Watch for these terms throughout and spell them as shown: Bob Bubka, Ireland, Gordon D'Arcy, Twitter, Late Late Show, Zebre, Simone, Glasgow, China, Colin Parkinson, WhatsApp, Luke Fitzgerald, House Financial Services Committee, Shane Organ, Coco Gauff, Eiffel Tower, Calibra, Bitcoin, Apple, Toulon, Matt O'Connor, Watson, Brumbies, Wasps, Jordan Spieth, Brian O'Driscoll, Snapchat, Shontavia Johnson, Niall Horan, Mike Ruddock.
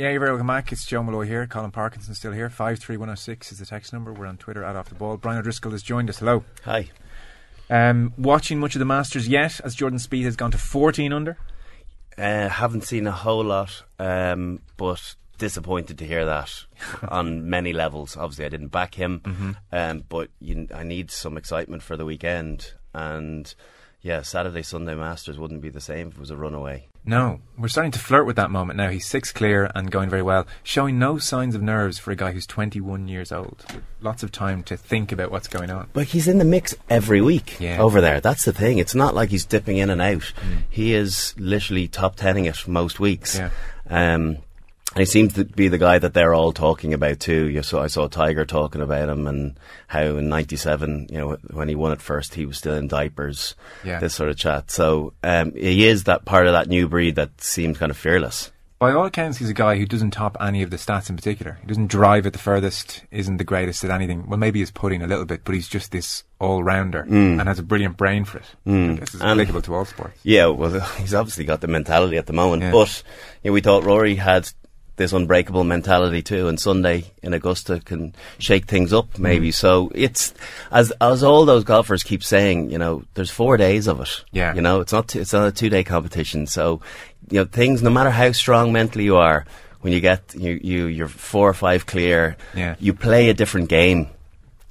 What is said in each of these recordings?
Yeah, you're very welcome, Mac. It's Joe Malloy here. Colin Parkinson still here. 53106 is the text number. We're on Twitter @OffTheBall. Brian O'Driscoll has joined us. Hello. Hi. Watching much of the Masters yet, as Jordan Spieth has gone to 14 under? Haven't seen a whole lot, but disappointed to hear that on many levels. Obviously, I didn't back him, but I need some excitement for the weekend. And yeah, Saturday, Sunday Masters wouldn't be the same if it was a runaway. No, we're starting to flirt with that moment now. He's 6 clear and going very well, showing no signs of nerves for a guy who's 21 years old. Lots of time to think about what's going on. But he's in the mix every week over there. That's the thing. It's not like he's dipping in and out. He is literally top 10ing it most weeks. And he seems to be the guy that they're all talking about too. I saw Tiger talking about him and how in '97, when he won it first, he was still in diapers. Yeah. This sort of chat. So he is that part of that new breed that seems kind of fearless. By all accounts, he's a guy who doesn't top any of the stats in particular. He doesn't drive at the furthest, isn't the greatest at anything. Well, maybe he's putting a little bit, but he's just this all-rounder and has a brilliant brain for it. I guess it's applicable to all sports. Yeah, well, he's obviously got the mentality at the moment. Yeah. But we thought Rory had this unbreakable mentality too, and Sunday in Augusta can shake things up maybe. So it's as all those golfers keep saying, there's 4 days of it. Yeah. It's not a 2-day competition. So things, no matter how strong mentally you are, when you get you're 4 or 5 clear, you play a different game.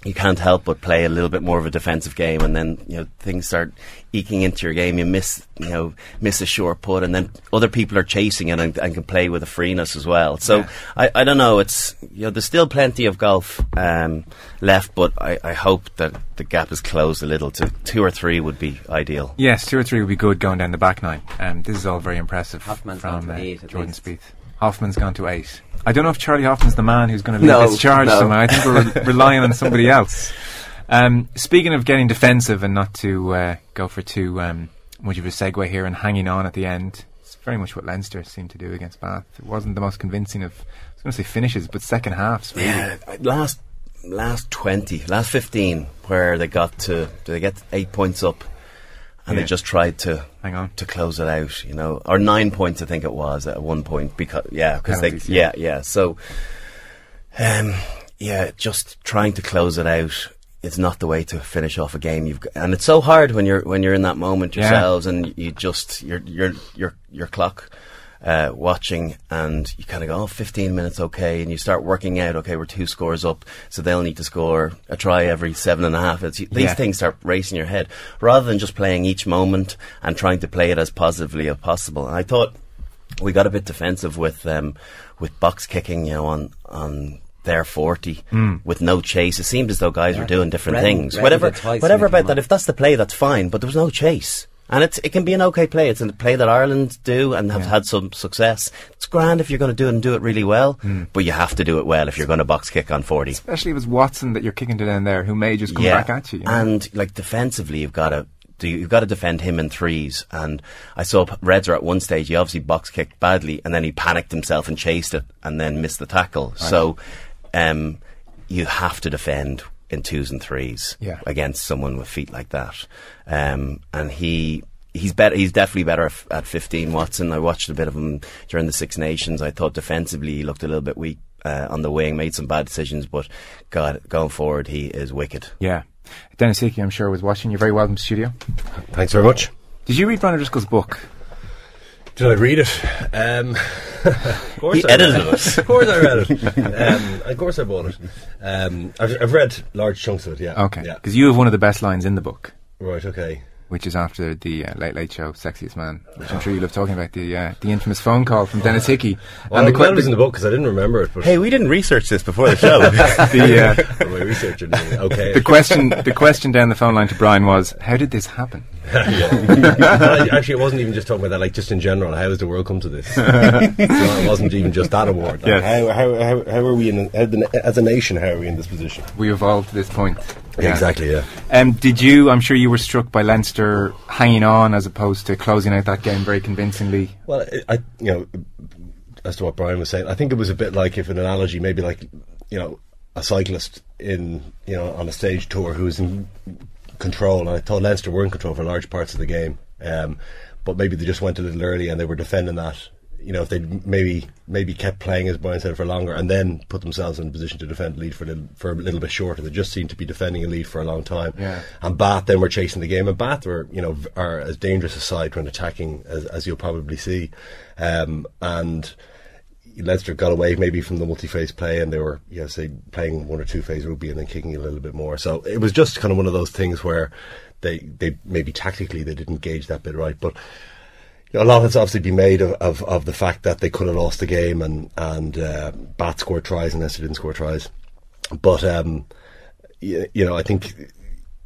You can't help but play a little bit more of a defensive game, and then things start eking into your game. You miss a short putt, and then other people are chasing it and can play with a freeness as well. So I don't know. It's there's still plenty of golf left, but I hope that the gap is closed a little. To 2 or 3 would be ideal. Yes, 2 or 3 would be good going down the back nine. This is all very impressive from Jordan Spieth. Hoffman's gone to 8. I don't know if Charlie Hoffman's the man who's going to lead this charge somehow. I think we're relying on somebody else. Speaking of getting defensive and not to go for too much of a segue here and hanging on at the end, it's very much what Leinster seemed to do against Bath. It wasn't the most convincing of, I was going to say finishes, but second halves really. Yeah, last 15 where they get 8 points up. And they just tried to hang on to close it out, or 9 points, I think it was at one point because So, just trying to close it out is not the way to finish off a game. And it's so hard when you're in that moment yourselves, and you just your clock watching, and you kind of go, 15 minutes, okay, and you start working out, okay, we're 2 scores up, so they'll need to score a try every 7.5. These things start racing your head, rather than just playing each moment and trying to play it as positively as possible. And I thought we got a bit defensive with box kicking, on their 40 with no chase. It seemed as though guys were doing different things. Whatever about that, if that's the play, that's fine, but there was no chase. And it can be an okay play. It's a play that Ireland do and have had some success. It's grand if you're going to do it and do it really well, but you have to do it well if you're going to box kick on 40. Especially if it's Watson that you're kicking to down there, who may just come back at you. And defensively, you've got to defend him in threes. And I saw Redzer at one stage. He obviously box kicked badly, and then he panicked himself and chased it, and then missed the tackle. Right. So you have to defend in 2s and 3s against someone with feet like that. And he's better. He's definitely better at 15, Watson. I watched a bit of him during the Six Nations. I thought defensively he looked a little bit weak on the wing, made some bad decisions, but God, going forward, he is wicked. Yeah. Denis Hickie, I'm sure, was watching. You're very welcome to the studio. Thanks very much. Did you read Brian O'Driscoll's book? Did I read it? Of course I edited it. Of course I read it. Of course I bought it. I've read large chunks of it, yeah. Okay, because you have one of the best lines in the book. Right, okay. Which is after the Late Late Show, Sexiest Man, which I'm sure you love talking about, the infamous phone call from Denis Hickie. Well, I'm glad it was in the book because I didn't remember it. But hey, we didn't research this before the show. The question down the phone line to Brian was, how did this happen? Actually, it wasn't even just talking about that, just in general, how has the world come to this? So it wasn't even just that award. How are we, as a nation, how are we in this position? We evolved to this point. Yeah. Exactly, yeah. I'm sure you were struck by Leinster hanging on as opposed to closing out that game very convincingly. Well, as to what Brian was saying, I think it was a bit like, if an analogy, maybe like, a cyclist on a stage tour who is in control, and I thought Leinster were in control for large parts of the game, but maybe they just went a little early and they were defending that you know, if they maybe kept playing, as Brian said, for longer, and then put themselves in a position to defend the lead for a little bit shorter. They just seemed to be defending a lead for a long time. Yeah. And Bath then were chasing the game, and Bath were, you know, are as dangerous a side when attacking as you'll probably see. And Leinster got away maybe from the multi-phase play, and they were, you know, say, playing one or two phase rugby and then kicking a little bit more. So it was just kind of one of those things where they maybe tactically they didn't gauge that bit right, but a lot has obviously been made of the fact that they could have lost the game, and Bath scored tries and Leinster didn't score tries. But you know, I think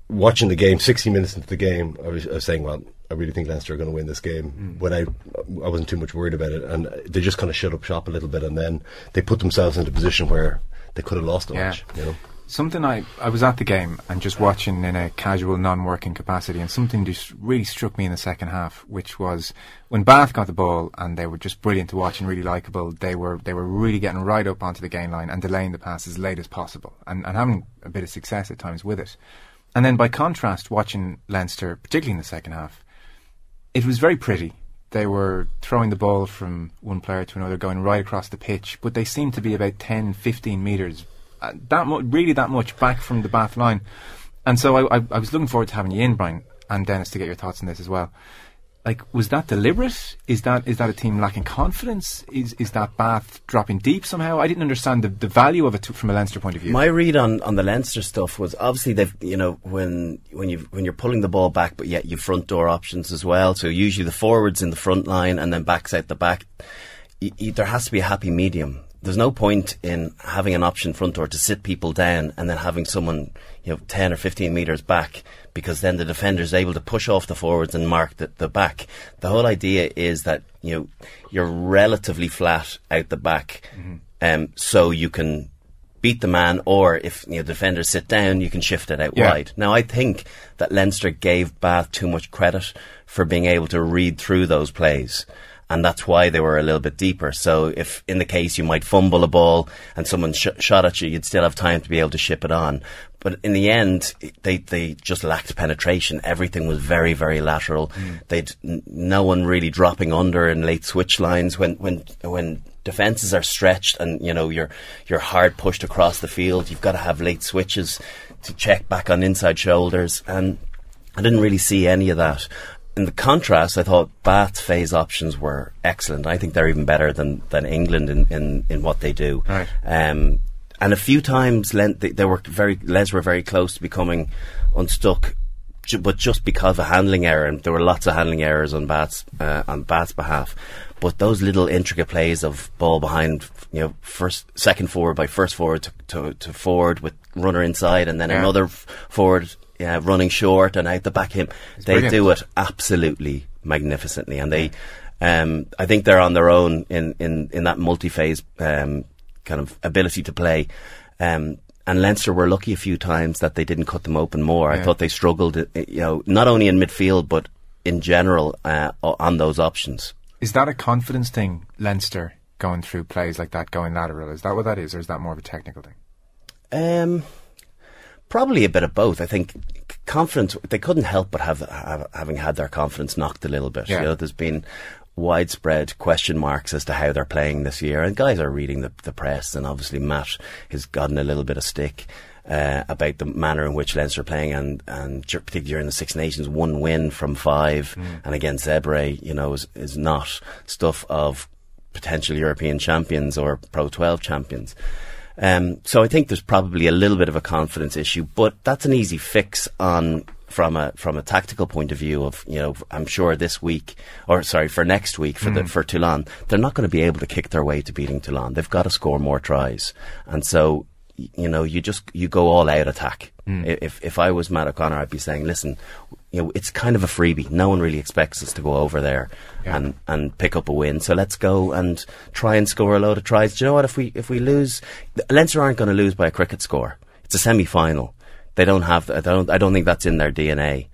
watching the game, 60 minutes into the game, I was saying, well, I really think Leinster are going to win this game. When I wasn't too much worried about it, and they just kind of shut up shop a little bit, and then they put themselves into a position where they could have lost the match. You know, something I was at the game and just watching in a casual, non-working capacity, and something just really struck me in the second half, which was when Bath got the ball and they were just brilliant to watch and really likeable. They were really getting right up onto the game line and delaying the pass as late as possible, and having a bit of success at times with it. And then by contrast, watching Leinster, particularly in the second half, it was very pretty. They were throwing the ball from one player to another, going right across the pitch, but they seemed to be about 10-15 metres that much back from the Bath line. And so I was looking forward to having you in, Brian, and Denis, to get your thoughts on this as well. Like, was that deliberate? Is that a team lacking confidence? Is that Bath dropping deep somehow? I didn't understand the value of it from a Leinster point of view. My read on the Leinster stuff was, obviously, they've, you know, when you're pulling the ball back, but yet you front door options as well. So usually the forwards in the front line and then backs out the back. There has to be a happy medium. There's no point in having an option front door to sit people down and then having someone, you know, 10 or 15 metres back, because then the defender is able to push off the forwards and mark the back. The whole idea is that, you know, you're relatively flat out the back, so you can beat the man, or if, you know, defenders sit down, you can shift it out wide. Now, I think that Leinster gave Bath too much credit for being able to read through those plays. And that's why they were a little bit deeper. So if, in the case, you might fumble a ball and someone shot at you, you'd still have time to be able to ship it on. But in the end, they just lacked penetration. Everything was very, very lateral. No one really dropping under in late switch lines when defences are stretched and, you know, you're hard pushed across the field. You've got to have late switches to check back on inside shoulders. And I didn't really see any of that. In the contrast, I thought Bath's phase options were excellent. I think they're even better than England in what they do. Right. And a few times, Les were very close to becoming unstuck, but just because of a handling error, and there were lots of handling errors on Bath's behalf. But those little intricate plays of ball behind, you know, second forward by first forward to forward with runner inside, and then another forward. Yeah, running short and out the back him. They do it absolutely magnificently, and they, I think they're on their own in that multi-phase kind of ability to play. And Leinster were lucky a few times that they didn't cut them open more. I thought they struggled, you know, not only in midfield but in general on those options. Is that a confidence thing, Leinster going through plays like that, going lateral? Is that what that is, or is that more of a technical thing? Probably a bit of both. I think confidence, they couldn't help but having had their confidence knocked a little bit. Yeah. You know, there's been widespread question marks as to how they're playing this year, and guys are reading the press, and obviously Matt has gotten a little bit of stick about the manner in which Leinster are playing, and particularly in the Six Nations, one win from five, and again Zebre, you know, is not stuff of potential European champions or Pro 12 champions. So I think there's probably a little bit of a confidence issue, but that's an easy fix from a tactical point of view. Of, you know, I'm sure for next week for Toulon, they're not going to be able to kick their way to beating Toulon. They've got to score more tries, and so, you know, you go all out attack. If I was Matt O'Connor, I'd be saying, listen, you know, it's kind of a freebie. No one really expects us to go over there and pick up a win. So let's go and try and score a load of tries. Do you know what? If we lose, Leinster aren't going to lose by a cricket score. It's a semi-final. They don't have. I don't think that's in their DNA.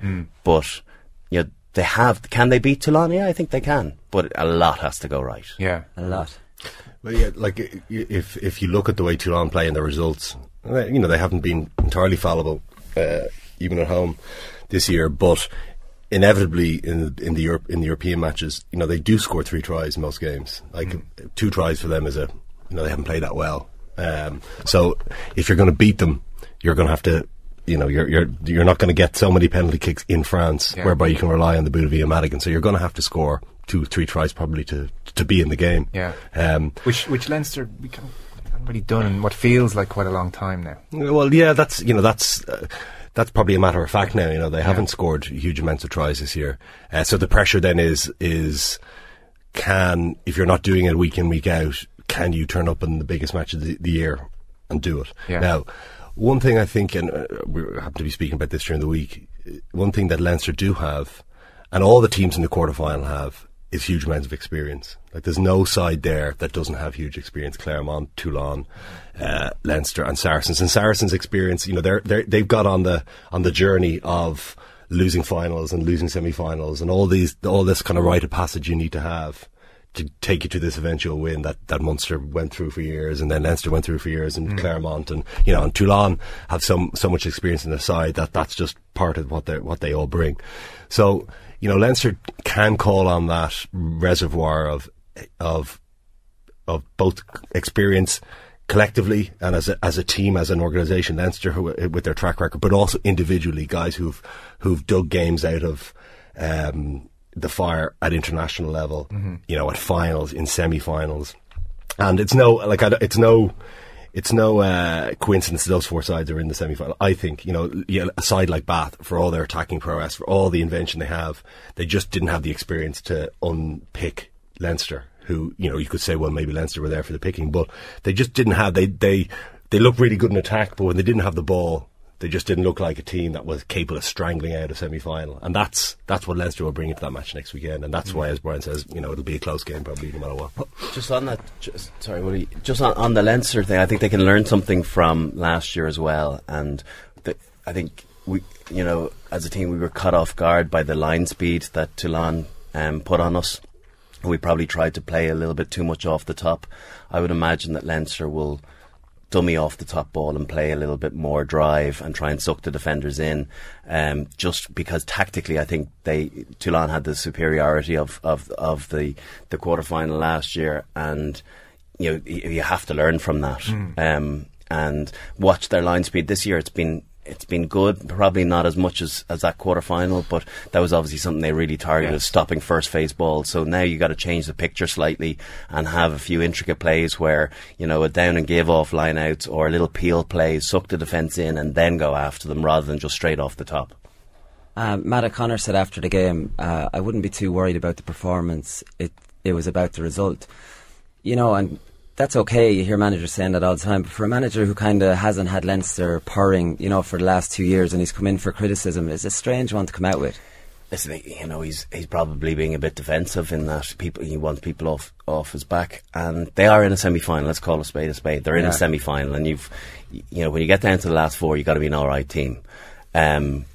But, you know, they have. Can they beat Toulon? Yeah, I think they can. But a lot has to go right. Yeah, a lot. Well, yeah, like if you look at the way Toulon play and their results, you know, they haven't been entirely fallible, even at home this year, but inevitably in the European matches, you know, they do score three tries in most games. Like two tries for them is a, you know, they haven't played that well. So if you're going to beat them, you're going to have to, you know, you're not going to get so many penalty kicks in France, yeah, whereby you can rely on the boot of Ian Madigan. So you're going to have to score 2-3 tries probably to be in the game. Yeah. Which Leinster we haven't really done in what feels like quite a long time now. Well, yeah, that's probably a matter of fact now. You know, they haven't scored huge amounts of tries this year. So the pressure then is can, if you're not doing it week in week out, can you turn up in the biggest match of the year and do it? Yeah. Now, one thing I think, and we happen to be speaking about this during the week, one thing that Leinster do have, and all the teams in the quarterfinal have, is huge amounts of experience. Like, there's no side there that doesn't have huge experience. Clermont, Toulon, Leinster, and Saracens. And Saracens' experience, you know, they've got on the journey of losing finals and losing semi-finals and all this kind of rite of passage you need to have to take you to this eventual win that Munster went through for years, and then Leinster went through for years, and Clermont and, you know, and Toulon have so much experience in their side that's just part of what they all bring. So, you know, Leinster can call on that reservoir of both experience collectively and as a team, as an organisation, Leinster with their track record, but also individually, guys who've dug games out of the fire at international level, you know, at finals, in semi-finals, and it's no coincidence that those four sides are in the semi-final. I think, you know, a side like Bath, for all their attacking prowess, for all the invention they have, they just didn't have the experience to unpick Leinster, who, you know, you could say, well, maybe Leinster were there for the picking, but they just didn't have. They looked really good in attack, but when they didn't have the ball, they just didn't look like a team that was capable of strangling out a semi-final. And that's what Leinster will bring into that match next weekend. And that's why, as Brian says, you know, it'll be a close game probably no matter what. Just on that, on the Leinster thing, I think they can learn something from last year as well. And I think we, you know, as a team, we were caught off guard by the line speed that Toulon put on us. We probably tried to play a little bit too much off the top. I would imagine that Leinster will dummy off the top ball and play a little bit more drive and try and suck the defenders in, just because tactically I think Toulon had the superiority of the quarterfinal last year, and you know, you have to learn from that and watch their line speed this year. It's been good, probably not as much as that quarterfinal, but that was obviously something they really targeted, stopping first phase ball. So now you got to change the picture slightly and have a few intricate plays where, you know, a down and give off line outs or a little peel play, suck the defence in and then go after them rather than just straight off the top. Matt O'Connor said after the game, I wouldn't be too worried about the performance. It was about the result. You know, and that's okay, you hear managers saying that all the time, but for a manager who kind of hasn't had Leinster purring, you know, for the last 2 years, and he's come in for criticism, it's a strange one to come out with. Listen, you know, he's probably being a bit defensive in that he wants people off his back, and they are in a semi-final. Let's call a spade a spade. They're in a semi-final, and you know, when you get down to the last four, you've got to be an all right team. And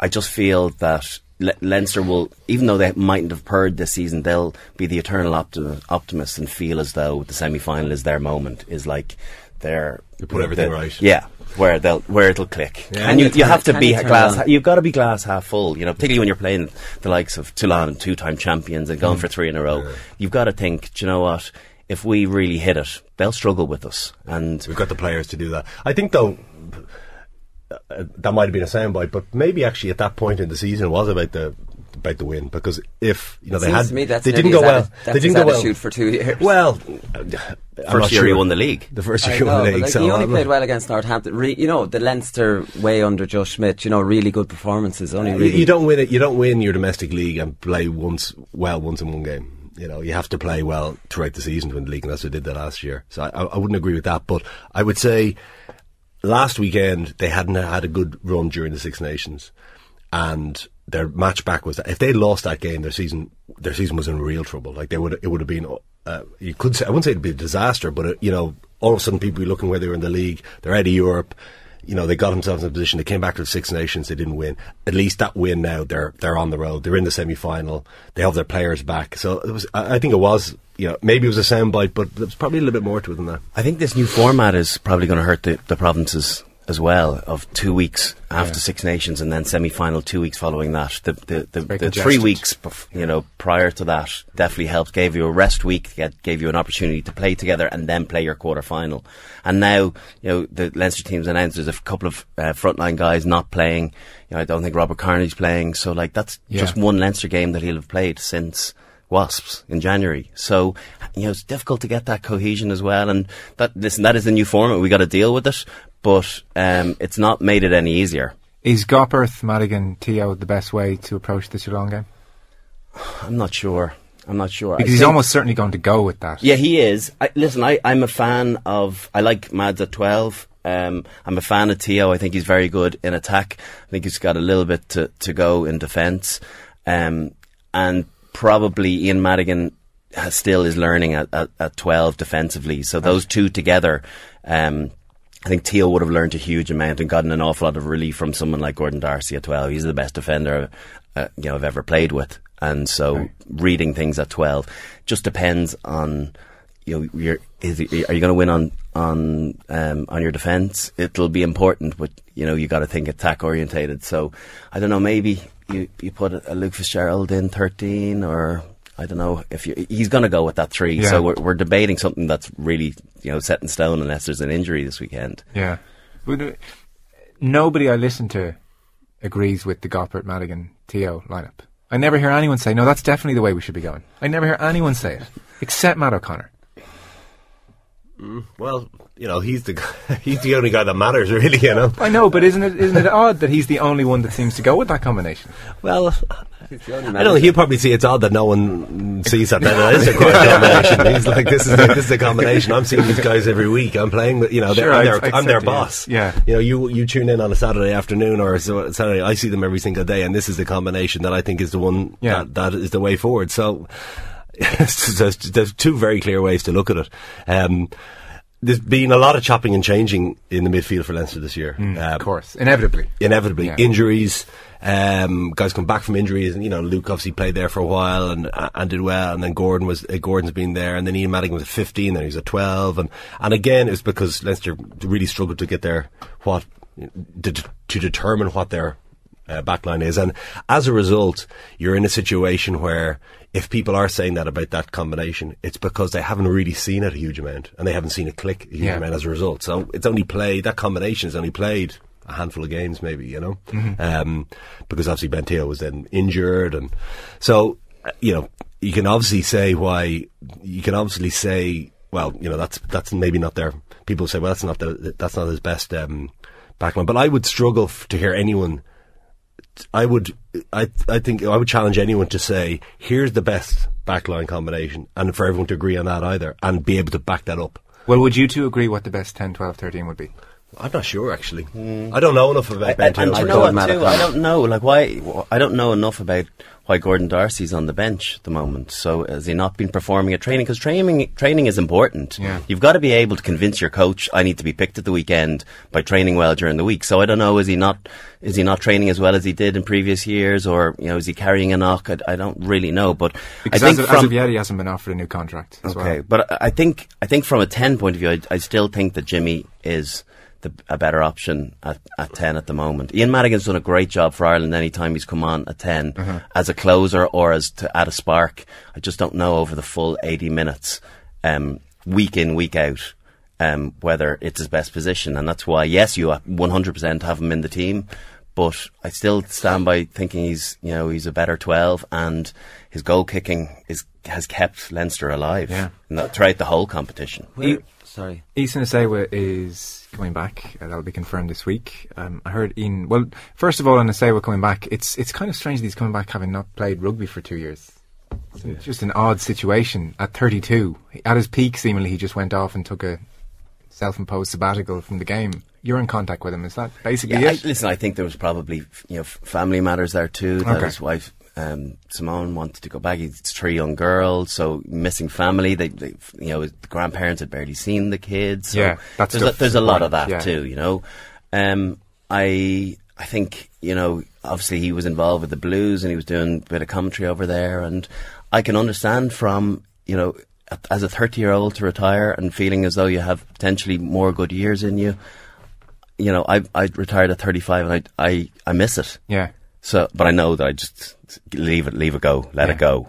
I just feel that Leinster will, even though they mightn't have purred this season, they'll be the eternal optimists and feel as though the semi-final is their moment, is like their... They put everything right. Yeah, where it'll click. Yeah. And you have to be glass... You've got to be glass half full, you know, particularly when you're playing the likes of Toulon, two-time champions, and going for three in a row. Yeah. You've got to think, do you know what, if we really hit it, they'll struggle with us. And we've got the players to do that. I think, though... that might have been a soundbite, but maybe actually at that point in the season it was about the win, because if you know they didn't go well for 2 years. Well, first year he won the league. The first year he won the league. Like, so he only played well against Northampton. You know, the Leinster way under Joe Schmidt. You know, really good performances. Only really you don't win it. You don't win your domestic league and play once in one game. You know, you have to play well throughout the season to win the league, and that's what they did that last year. So I wouldn't agree with that, but I would say, last weekend, they hadn't had a good run during the Six Nations, and their match back was that if they lost that game, their season was in real trouble. Like it would have been, you could say, I wouldn't say it'd be a disaster, but you know, all of a sudden people would be looking where they were in the league. They're out of Europe. You know, they got themselves in a position. They came back to the Six Nations. They didn't win. At least that win now, they're on the road. They're in the semi final. They have their players back. So it was. I think it was. You know, maybe it was a soundbite, but there's probably a little bit more to it than that. I think this new format is probably going to hurt the provinces as well of 2 weeks after Six Nations and then semi-final 2 weeks following that. The 3 weeks prior to that definitely helped, gave you a rest week, gave you an opportunity to play together and then play your quarter-final. And now, the Leinster team's announced there's a couple of frontline guys not playing. I don't think Robert Carney's playing. So that's just one Leinster game that he'll have played since Wasps in January. So, it's difficult to get that cohesion as well. And that is the new format. We got to deal with it. But it's not made it any easier. Is Gopperth, Madigan, Te'o the best way to approach the Toulon game? I'm not sure. Because he's almost certainly going to go with that. Yeah, he is. I'm a fan of... I like Mads at 12. I'm a fan of Te'o. I think he's very good in attack. I think he's got a little bit to go in defence. And probably Ian Madigan still is learning at 12 defensively. So those two together... I think Te'o would have learned a huge amount and gotten an awful lot of relief from someone like Gordon D'Arcy at 12. He's the best defender I've ever played with. And so reading things at 12 just depends on, are you going to win on your defence? It'll be important, but, you got to think attack orientated. So, I don't know, maybe you put a Luke Fitzgerald in 13 or... I don't know if he's going to go with that 3. Yeah. So we're debating something that's really set in stone unless there's an injury this weekend. Yeah, nobody I listen to agrees with the Gopperth, Madigan, Te'o lineup. I never hear anyone say no. That's definitely the way we should be going. I never hear anyone say it except Matt O'Connor. Well, he's the only guy that matters, really. I know, but isn't it odd that he's the only one that seems to go with that combination? Well, I know he'll probably see it's odd that no one sees that. That is a great combination. He's like, this is a combination. I'm seeing these guys every week. I'm playing, I'm their boss. Yeah. You tune in on a Saturday afternoon or a Saturday. I see them every single day, and this is the combination that I think is the one that is the way forward. So. There's two very clear ways to look at it. There's been a lot of chopping and changing in the midfield for Leinster this year. Of course, inevitably, yeah. Injuries. Guys come back from injuries, and Luke obviously played there for a while and did well, and then Gordon's been there, and then Ian Madigan was at 15, and he was at 12, and again it was because Leinster really struggled to get their to determine what their backline is, and as a result, you're in a situation where. If people are saying that about that combination, it's because they haven't really seen it a huge amount, and they haven't seen it click a huge amount as a result. So it's only played, that combination is only played a handful of games maybe, because obviously Ben Te'o was then injured. And so, that's maybe not their, people say, well, that's not his best backline. But I would struggle to hear anyone I would challenge anyone to say, here's the best backline combination, and for everyone to agree on that either, and be able to back that up. Well, would you two agree what the best 10, 12, 13 would be? I'm not sure, actually. I don't know enough about Ben Te'o. I don't know. I don't know enough about why Gordon D'Arcy's on the bench at the moment. So has he not been performing at training? Because training is important. Yeah. You've got to be able to convince your coach, I need to be picked at the weekend by training well during the week. So I don't know, is he not training as well as he did in previous years? Or, is he carrying a knock? I don't really know. But because I think as of yet, he hasn't been offered a new contract as well. Okay, but I think from a 10 point of view, I still think that Jimmy is... a better option at 10 at the moment. Ian Madigan's done a great job for Ireland any time he's come on at 10 as a closer or as to add a spark. I just don't know over the full 80 minutes, week in, week out, whether it's his best position. And that's why, yes, you 100% have him in the team, but I still stand by thinking he's a better 12, and his goal kicking has kept Leinster alive throughout the whole competition. Sorry. Isa Nacewa is coming back. That'll be confirmed this week. I heard Ian... Well, first of all, on Nacewa coming back, it's kind of strange that he's coming back having not played rugby for 2 years. It's just an odd situation. At 32, at his peak, seemingly, he just went off and took a self-imposed sabbatical from the game. You're in contact with him. Is that basically it? I think there was probably family matters there too. That his wife... Simone wanted to go back. He's 3 young girls, so missing family. The grandparents had barely seen the kids. So there's a lot of that too. I think obviously he was involved with the Blues and he was doing a bit of commentary over there, and I can understand from as a 30-year-old to retire and feeling as though you have potentially more good years in you. you know, I retired at 35 and I miss it. Yeah. So, but I know that I just leave it go.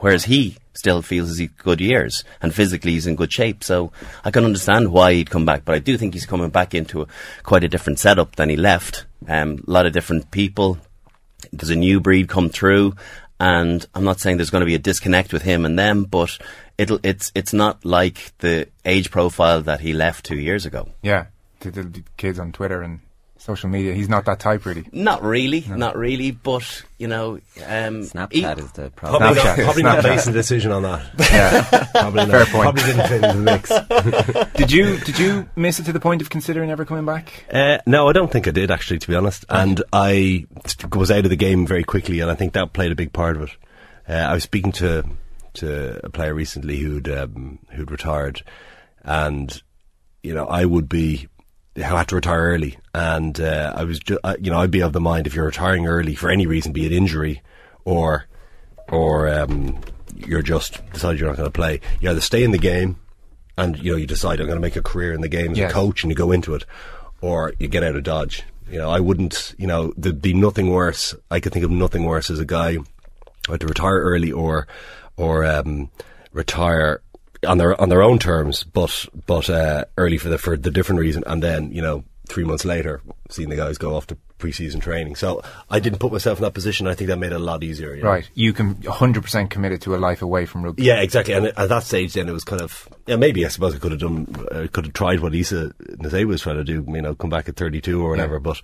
Whereas he still feels he's good years and physically he's in good shape. So I can understand why he'd come back. But I do think he's coming back into quite a different setup than he left. A lot of different people. There's a new breed come through. And I'm not saying there's going to be a disconnect with him and them, but it's not like the age profile that he left 2 years ago. Yeah, to the kids on Twitter and social media, he's not that type, really. Not really. But you know, Snapchat is the problem. Probably not basing a decision on that. Yeah, probably not. Fair point. Probably didn't fit into the mix. Did you miss it to the point of considering ever coming back? No, I don't think I did, actually, to be honest. And I was out of the game very quickly, and I think that played a big part of it. I was speaking to a player recently who'd retired, and you know, I had to retire early, and I'd be of the mind, if you're retiring early for any reason, be it injury or you're just decided you're not going to play, you either stay in the game and, you know, you decide I'm going to make a career in the game as a coach and you go into it, or you get out of Dodge. You know, I wouldn't, you know, there'd be nothing worse. I could think of nothing worse as a guy who had to retire early or retire on their own terms, but early for the different reason, and then, you know, 3 months later seeing the guys go off to pre-season training. So I didn't put myself in that position. I think that made it a lot easier, you know? Right, you can 100% committed to a life away from rugby. Yeah, exactly. And at that stage then it was kind of, yeah, maybe I suppose I could have tried what Isa Nacewa was trying to do, you know, come back at 32 or whatever, but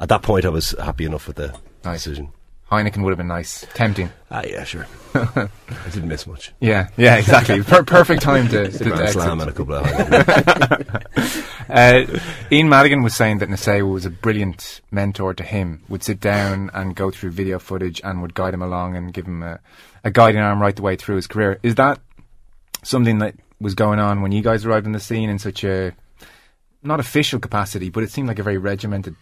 at that point I was happy enough with the decision. Heineken would have been nice. Tempting. Ah, yeah, sure. I didn't miss much. Yeah, exactly. Perfect time to slam and a couple of Heineken. Ian Madigan was saying that Nacewa was a brilliant mentor to him, would sit down and go through video footage and would guide him along and give him a guiding arm right the way through his career. Is that something that was going on when you guys arrived on the scene in such a, not official capacity, but it seemed like a very regimented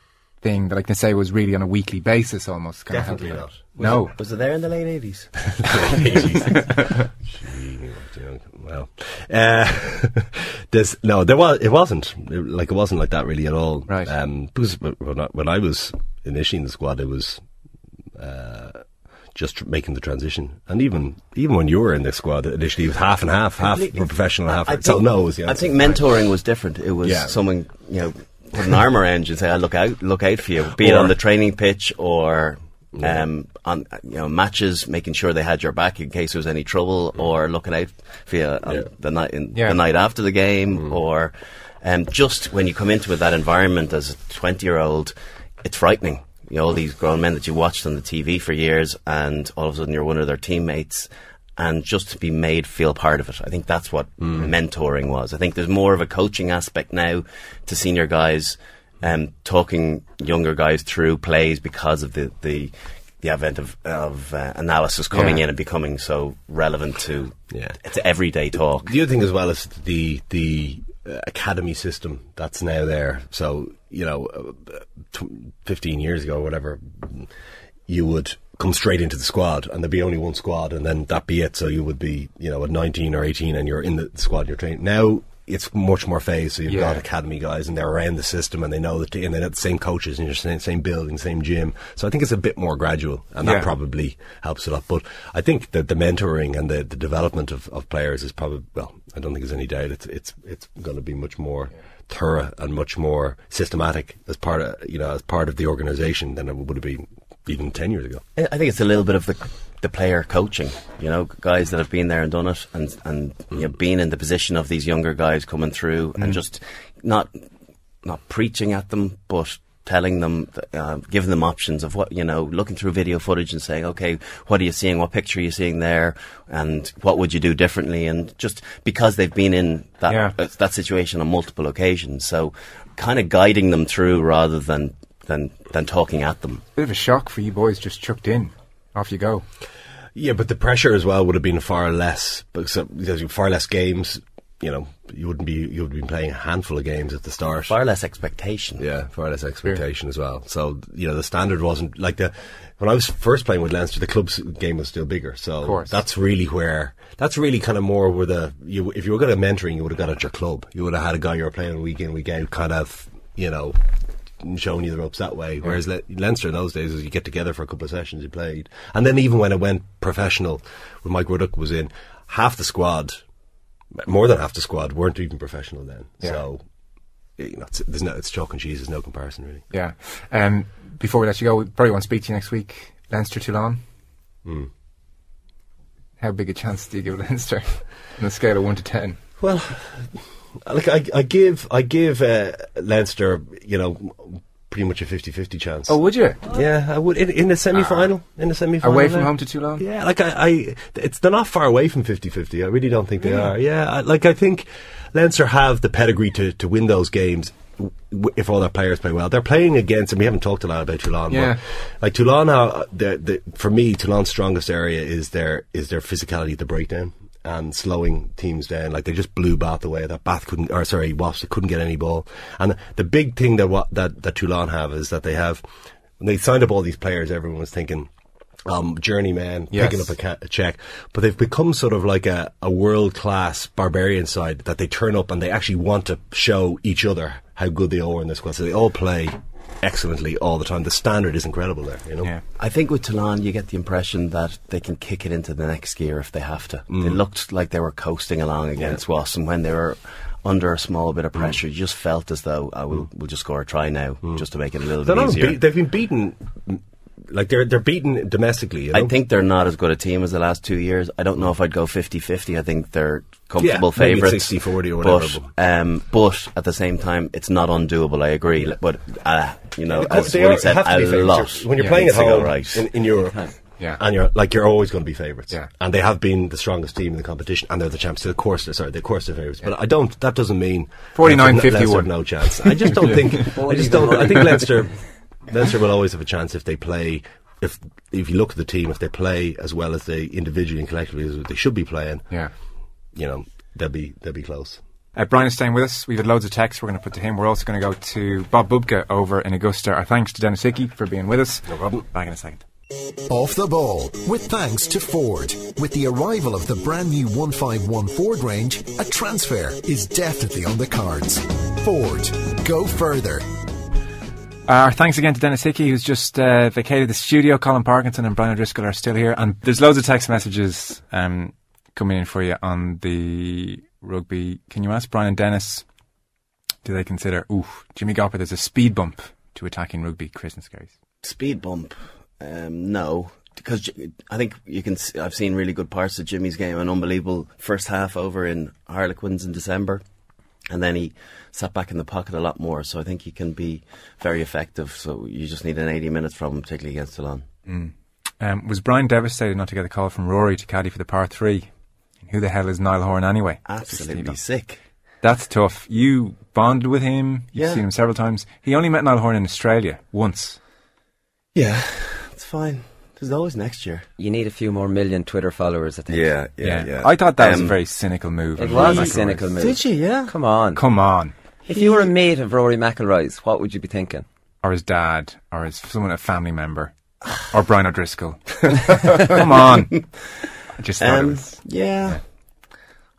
thing that I can say was really on a weekly basis almost? Definitely not. No. Was it there in the late 80s? Well, it wasn't like that really at all. Right. Because when I was initially in the squad, it was just making the transition, and even when you were in the squad initially, it was half and half were professional, half. I think mentoring was different. It was someone, you know, put an arm around you and say, "I look out for you," be it on the training pitch or on, you know, matches, making sure they had your back in case there was any trouble, or looking out for you on the night after the game, or just when you come into that environment as a 20-year-old, it's frightening. You know, all these grown men that you watched on the TV for years, and all of a sudden you're one of their teammates. And just to be made feel part of it. I think that's what mentoring was. I think there's more of a coaching aspect now to senior guys talking younger guys through plays because of the advent of analysis coming in and becoming so relevant to everyday talk. The other thing as well is the academy system that's now there. So, you know, 15 years ago or whatever, you would come straight into the squad and there'd be only one squad and then that'd be it. So you would be, you know, at 19 or 18 and you're in the squad and you're training. Now it's much more phased. So you've got academy guys and they're around the system and they know that, and they're the same coaches and you're in the same building, same gym. So I think it's a bit more gradual, and that probably helps a lot. But I think that the mentoring and the development of players is probably, well, I don't think there's any doubt it's going to be much more thorough and much more systematic as part of the organisation than it would have been even 10 years ago. I think it's a little bit of the player coaching, you know, guys that have been there and done it and you know, being in the position of these younger guys coming through and just not preaching at them, but telling them, giving them options of what, you know, looking through video footage and saying, okay, what are you seeing? What picture are you seeing there? And what would you do differently? And just because they've been in that situation on multiple occasions. So kind of guiding them through rather than talking at them. Bit of a shock for you boys, just chucked in, off you go. Yeah, but the pressure as well would have been far less, because far less games. You know, you would have been playing a handful of games at the start. Far less expectation. Yeah, far less expectation as well. So, you know, the standard wasn't like when I was first playing with Leinster, the club's game was still bigger. So that's really kind of more where if you were going to mentoring, you would have got at your club. You would have had a guy you were playing week in, week out, kind of, you know, showing you the ropes that way. Whereas Leinster in those days was you get together for a couple of sessions, you played. And then even when it went professional, when Mike Ruddock was in, half the squad, more than half the squad, weren't even professional then. Yeah. So, you know, it's chalk and cheese, there's no comparison really. Yeah. Before we let you go, we probably won't speak to you next week. Leinster Toulon. Mm. How big a chance do you give Leinster on a scale of 1 to 10? Well, like I give Leinster, you know, pretty much a 50-50 chance. Oh, would you? Yeah, I would in the semi-final. In the semi-final, away from home to Toulon. Yeah, like they're not far away from 50-50. I really don't think they are. Yeah, I think Leinster have the pedigree to win those games. If all their players play well, they're playing against, and we haven't talked a lot about Toulon. Yeah. But like Toulon, for me, Toulon's strongest area is their physicality at the breakdown and slowing teams down. Like they just blew Bath away. That Wasps couldn't get any ball. And the big thing that Toulon have is that they have, when they signed up all these players, everyone was thinking journeyman, picking up a check, but they've become sort of like a world class barbarian side that they turn up and they actually want to show each other how good they are in this squad. So they all play excellently all the time. The standard is incredible there, you know. Yeah. I think with Toulon, you get the impression that they can kick it into the next gear if they have to. Mm. They looked like they were coasting along against Wasps, and when they were under a small bit of pressure, you just felt as though we'll just score a try now, just to make it a little bit easier. They've been beaten. Like they're beaten domestically, you know? I think they're not as good a team as the last 2 years. I don't know if I'd go 50-50. I think they're comfortable favourites, 60-40 or whatever. But at the same time, it's not undoable. I agree, but you know, as Willie said, a lot when you're playing at home in Europe. Yeah. And you're always going to be favourites. Yeah. And they have been the strongest team in the competition, and they're the champs. So of course they're favourites. Yeah. But that doesn't mean 49-51 no chance. I just don't think. I think Leinster will always have a chance if they play. If you look at the team, if they play as well as they individually and collectively as they should be playing, you know, they'll be close. Brian is staying with us. We've had loads of texts we're going to put to him. We're also going to go to Bob Bubka over in Augusta. Our thanks to Denis Hickie for being with us. No problem. Back in a second. Off the ball with thanks to Ford. With the arrival of the brand new 151 Ford range, a transfer is definitely on the cards. Ford, go further. Our thanks again to Denis Hickie, who's just vacated the studio. Colin Parkinson and Brian O'Driscoll are still here. And there's loads of text messages coming in for you on the rugby. Can you ask Brian and Denis, do they consider, Jimmy Gopperth, there's a speed bump to attacking rugby, Chris and Scaries? Speed bump? No. Because I think I've seen really good parts of Jimmy's game, an unbelievable first half over in Harlequins in December. And then he sat back in the pocket a lot more, so I think he can be very effective. So you just need an 80 minutes from him, particularly against Toulon. Mm. Was Brian devastated not to get a call from Rory to caddy for the par 3? And who the hell is Niall Horan anyway? Absolutely sick. That's tough. You bonded with him. You've seen him several times. He only met Niall Horan in Australia once. Yeah, it's fine. There's always next year. You need a few more million Twitter followers, I think. Yeah. I thought that was a very cynical move. It was a cynical move. Did you, yeah? Come on. If you were a mate of Rory McIlroy's, what would you be thinking? Or his dad, or a family member, or Brian O'Driscoll. Come on. I just thought it was... Yeah.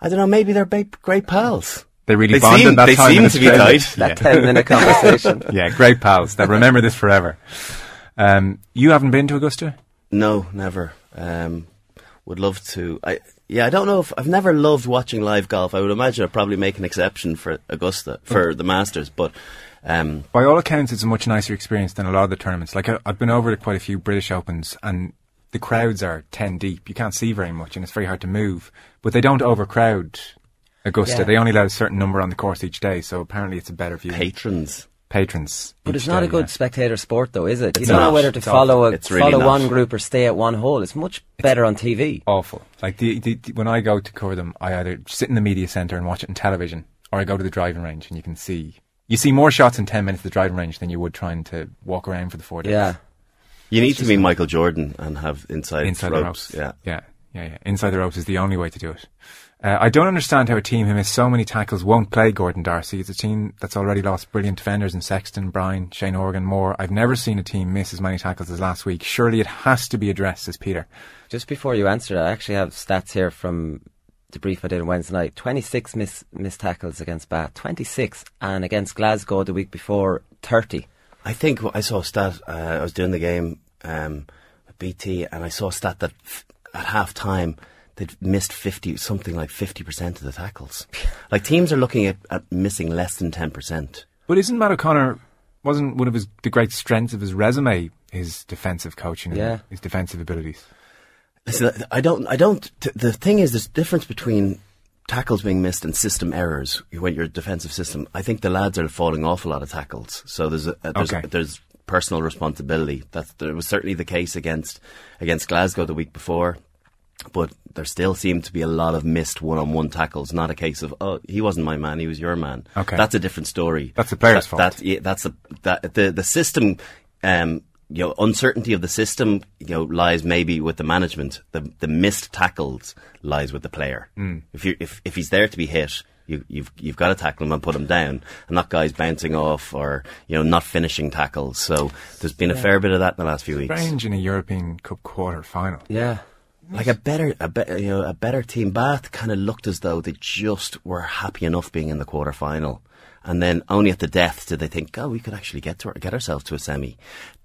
I don't know, maybe they're great pals. They really bonded that time. They seem to be tight. That 10-minute conversation. Yeah, great pals. They'll remember this forever. You haven't been to Augusta? No, never. Would love to. I don't know if I've never loved watching live golf. I would imagine I'd probably make an exception for Augusta for the Masters, but by all accounts, it's a much nicer experience than a lot of the tournaments. Like I've been over to quite a few British Opens, and the crowds are 10 deep. You can't see very much, and it's very hard to move. But they don't overcrowd Augusta. Yeah. They only let a certain number on the course each day, so apparently it's a better view. Patrons. But it's not a good spectator sport, though, is it? You don't know whether to follow one group or stay at one hole. It's much better on TV. Awful. Like when I go to cover them, I either sit in the media centre and watch it on television, or I go to the driving range, and you see more shots in 10 minutes at the driving range than you would trying to walk around for the 4 days. Yeah, you need to be Michael Jordan and have inside the ropes. Yeah. Inside the ropes is the only way to do it. I don't understand how a team who missed so many tackles won't play Gordon D'Arcy. It's a team that's already lost brilliant defenders in Sexton, Bryan, Shane Organ, Moore. I've never seen a team miss as many tackles as last week. Surely it has to be addressed, says Peter. Just before you answer that, I actually have stats here from the brief I did on Wednesday night. 26 missed tackles against Bath, 26, and against Glasgow the week before, 30. I think I saw a stat, I was doing the game with BT, and I saw a stat that at half-time they'd missed 50, something like 50% of the tackles. Like, teams are looking at missing less than 10%. But isn't Matt O'Connor, wasn't one of the great strengths of his resume his defensive coaching and his defensive abilities? Listen, the thing is, there's a difference between tackles being missed and system errors when your defensive system. I think the lads are falling off a lot of tackles. So there's personal responsibility. That was certainly the case against Glasgow the week before. But there still seemed to be a lot of missed one-on-one tackles. Not a case of, oh, he wasn't my man, he was your man. Okay. That's a different story. That's the player's fault. The system, uncertainty of the system, lies maybe with the management. The missed tackles lies with the player. Mm. If he's there to be hit, you've got to tackle him and put him down, and not guys bouncing off or not finishing tackles. So there's been a fair bit of that in the last few weeks. Strange in a European Cup quarter final. Yeah. Like a better team. Bath kind of looked as though they just were happy enough being in the quarter final, and then only at the death did they think, oh, we could actually get ourselves to a semi.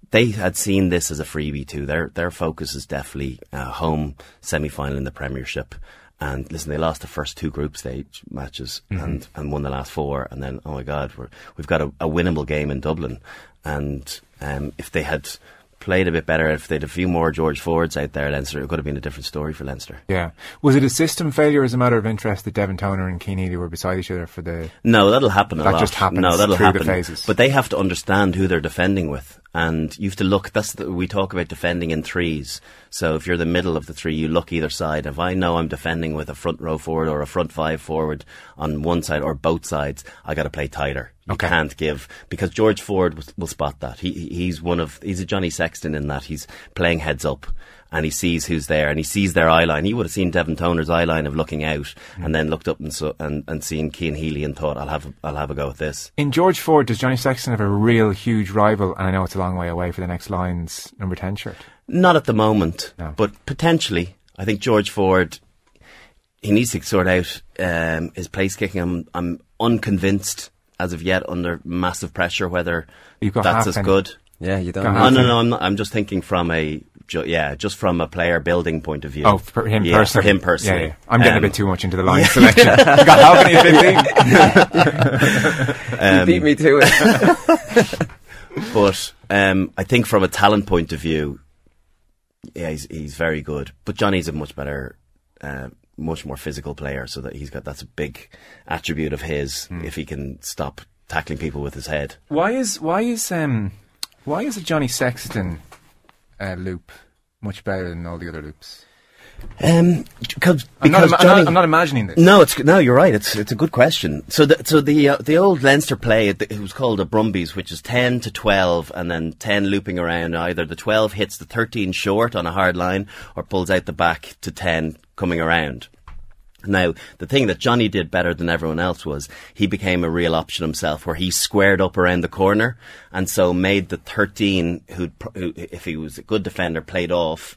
They had seen this as a freebie too. Their focus is definitely home semi final in the Premiership. And listen, they lost the first two group stage matches and won the last four. And then, oh my God, we've got a winnable game in Dublin. And if they had played a bit better, if they had a few more George Fords out there, Leinster, it could have been a different story for Leinster. Yeah. Was it a system failure, as a matter of interest, that Devon Toner and Keane Healy were beside each other for the... No, that'll happen a lot. That just happens through the phases. But they have to understand who they're defending with. And you have to look, we talk about defending in threes. So if you're the middle of the three, you look either side. If I know I'm defending with a front row forward or a front five forward on one side or both sides, I got to play tighter. You can't give, because George Ford will spot that. He's a Johnny Sexton in that he's playing heads up, and he sees who's there, and he sees their eye line. He would have seen Devon Toner's eye line of looking out, and then looked up and seen Keane Healy and thought, I'll have a go at this. In George Ford, does Johnny Sexton have a real huge rival? And I know it's a long way away for the next Lions number 10 shirt. Not at the moment, no. But potentially. I think George Ford, he needs to sort out his place kicking. I'm unconvinced as of yet, under massive pressure, whether that's as good. Yeah, you don't. No, I'm not. I'm just thinking from a player building point of view. Oh, for him personally. For him personally. Yeah. I'm getting a bit too much into the line selection. You got how many at 15? You beat me to it. But I think from a talent point of view, yeah, he's very good. But Johnny's a much better much more physical player, so that that's a big attribute of his. If he can stop tackling people with his head. Why is a Johnny Sexton loop much better than all the other loops? I'm not imagining this. No, you're right. It's a good question. So the old Leinster play, it was called a Brumbies, which is 10 to 12, and then 10 looping around. Either the 12 hits the 13 short on a hard line, or pulls out the back to 10 coming around. Now, the thing that Johnny did better than everyone else was he became a real option himself, where he squared up around the corner, and so made the 13, who if he was a good defender, played off,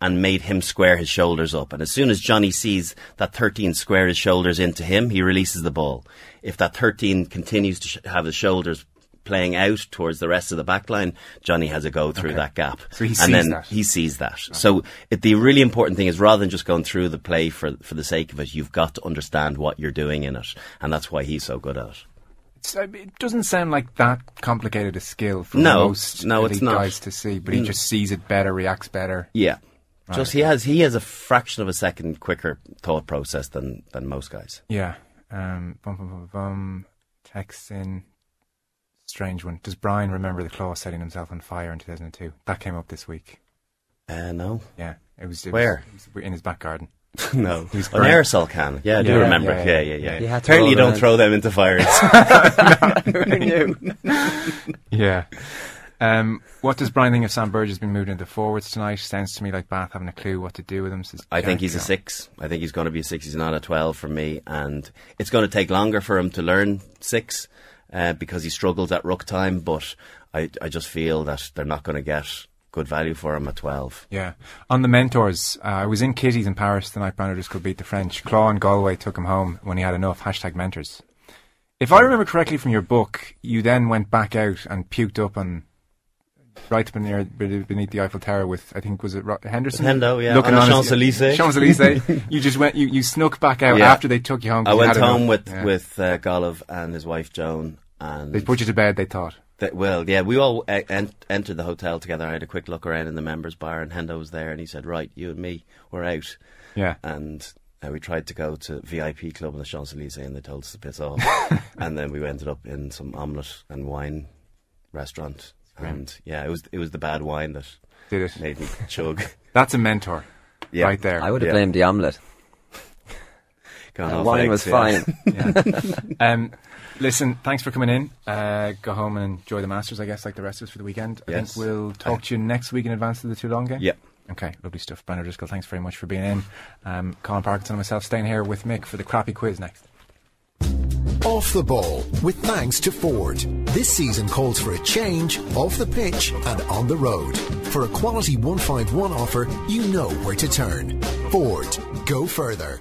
and made him square his shoulders up. And as soon as Johnny sees that 13 square his shoulders into him, he releases the ball. If that 13 continues to have his shoulders playing out towards the rest of the back line, Johnny has a go through that gap. So he sees that. Right. So the really important thing is, rather than just going through the play for the sake of it, you've got to understand what you're doing in it. And that's why he's so good at it. It doesn't sound like that complicated a skill for most guys to see, but he just sees it better, reacts better. Yeah. Right. Just he has a fraction of a second quicker thought process than most guys. Yeah. Text in. Strange one. Does Brian remember the Claw setting himself on fire in 2002? That came up this week. No. Yeah. It was in his back garden. No. An aerosol can. Yeah, I do remember. Yeah. Apparently you don't throw them into fires. Who knew? Yeah. What does Brian think of Sam Burgess being moved into forwards tonight? Sounds to me like Bath having a clue what to do with him. I think he's a 6. I think he's going to be a 6. He's not a 12 for me, and it's going to take longer for him to learn 6 because he struggles at ruck time. But I just feel that they're not going to get good value for him at 12. Yeah. On the mentors, I was in Kitty's in Paris the night Brian O'Driscoll beat the French. Claw and Galway took him home when he had enough. #mentors. If I remember correctly from your book, you then went back out and puked up and right up in the air beneath the Eiffel Tower with, I think, was it Henderson? Hendo, yeah. Looking on the Champs-Élysées. Champs-Élysées. You just went, you snuck back out after they took you home. I went home with Golov and his wife Joan. And they put you to bed, they thought. We all entered the hotel together. I had a quick look around in the members bar, and Hendo was there, and he said, right, you and me, we're out. Yeah. And we tried to go to VIP club in the Champs-Élysées, and they told us to piss off. And then we ended up in some omelette and wine restaurant. And it was the bad wine that made me chug. That's a mentor, right there. I would have blamed the omelette. The wine was fine. Listen, thanks for coming in. Go home and enjoy the Masters, I guess, like the rest of us for the weekend. I think we'll talk to you next week in advance of the Toulon game. Yeah. Okay, lovely stuff. Brian O'Driscoll, thanks very much for being in. Colin Parkinson and myself staying here with Mick for the crappy quiz next. Off the ball, with thanks to Ford. This season calls for a change off the pitch and on the road. For a quality 151 offer, you know where to turn. Ford, go further.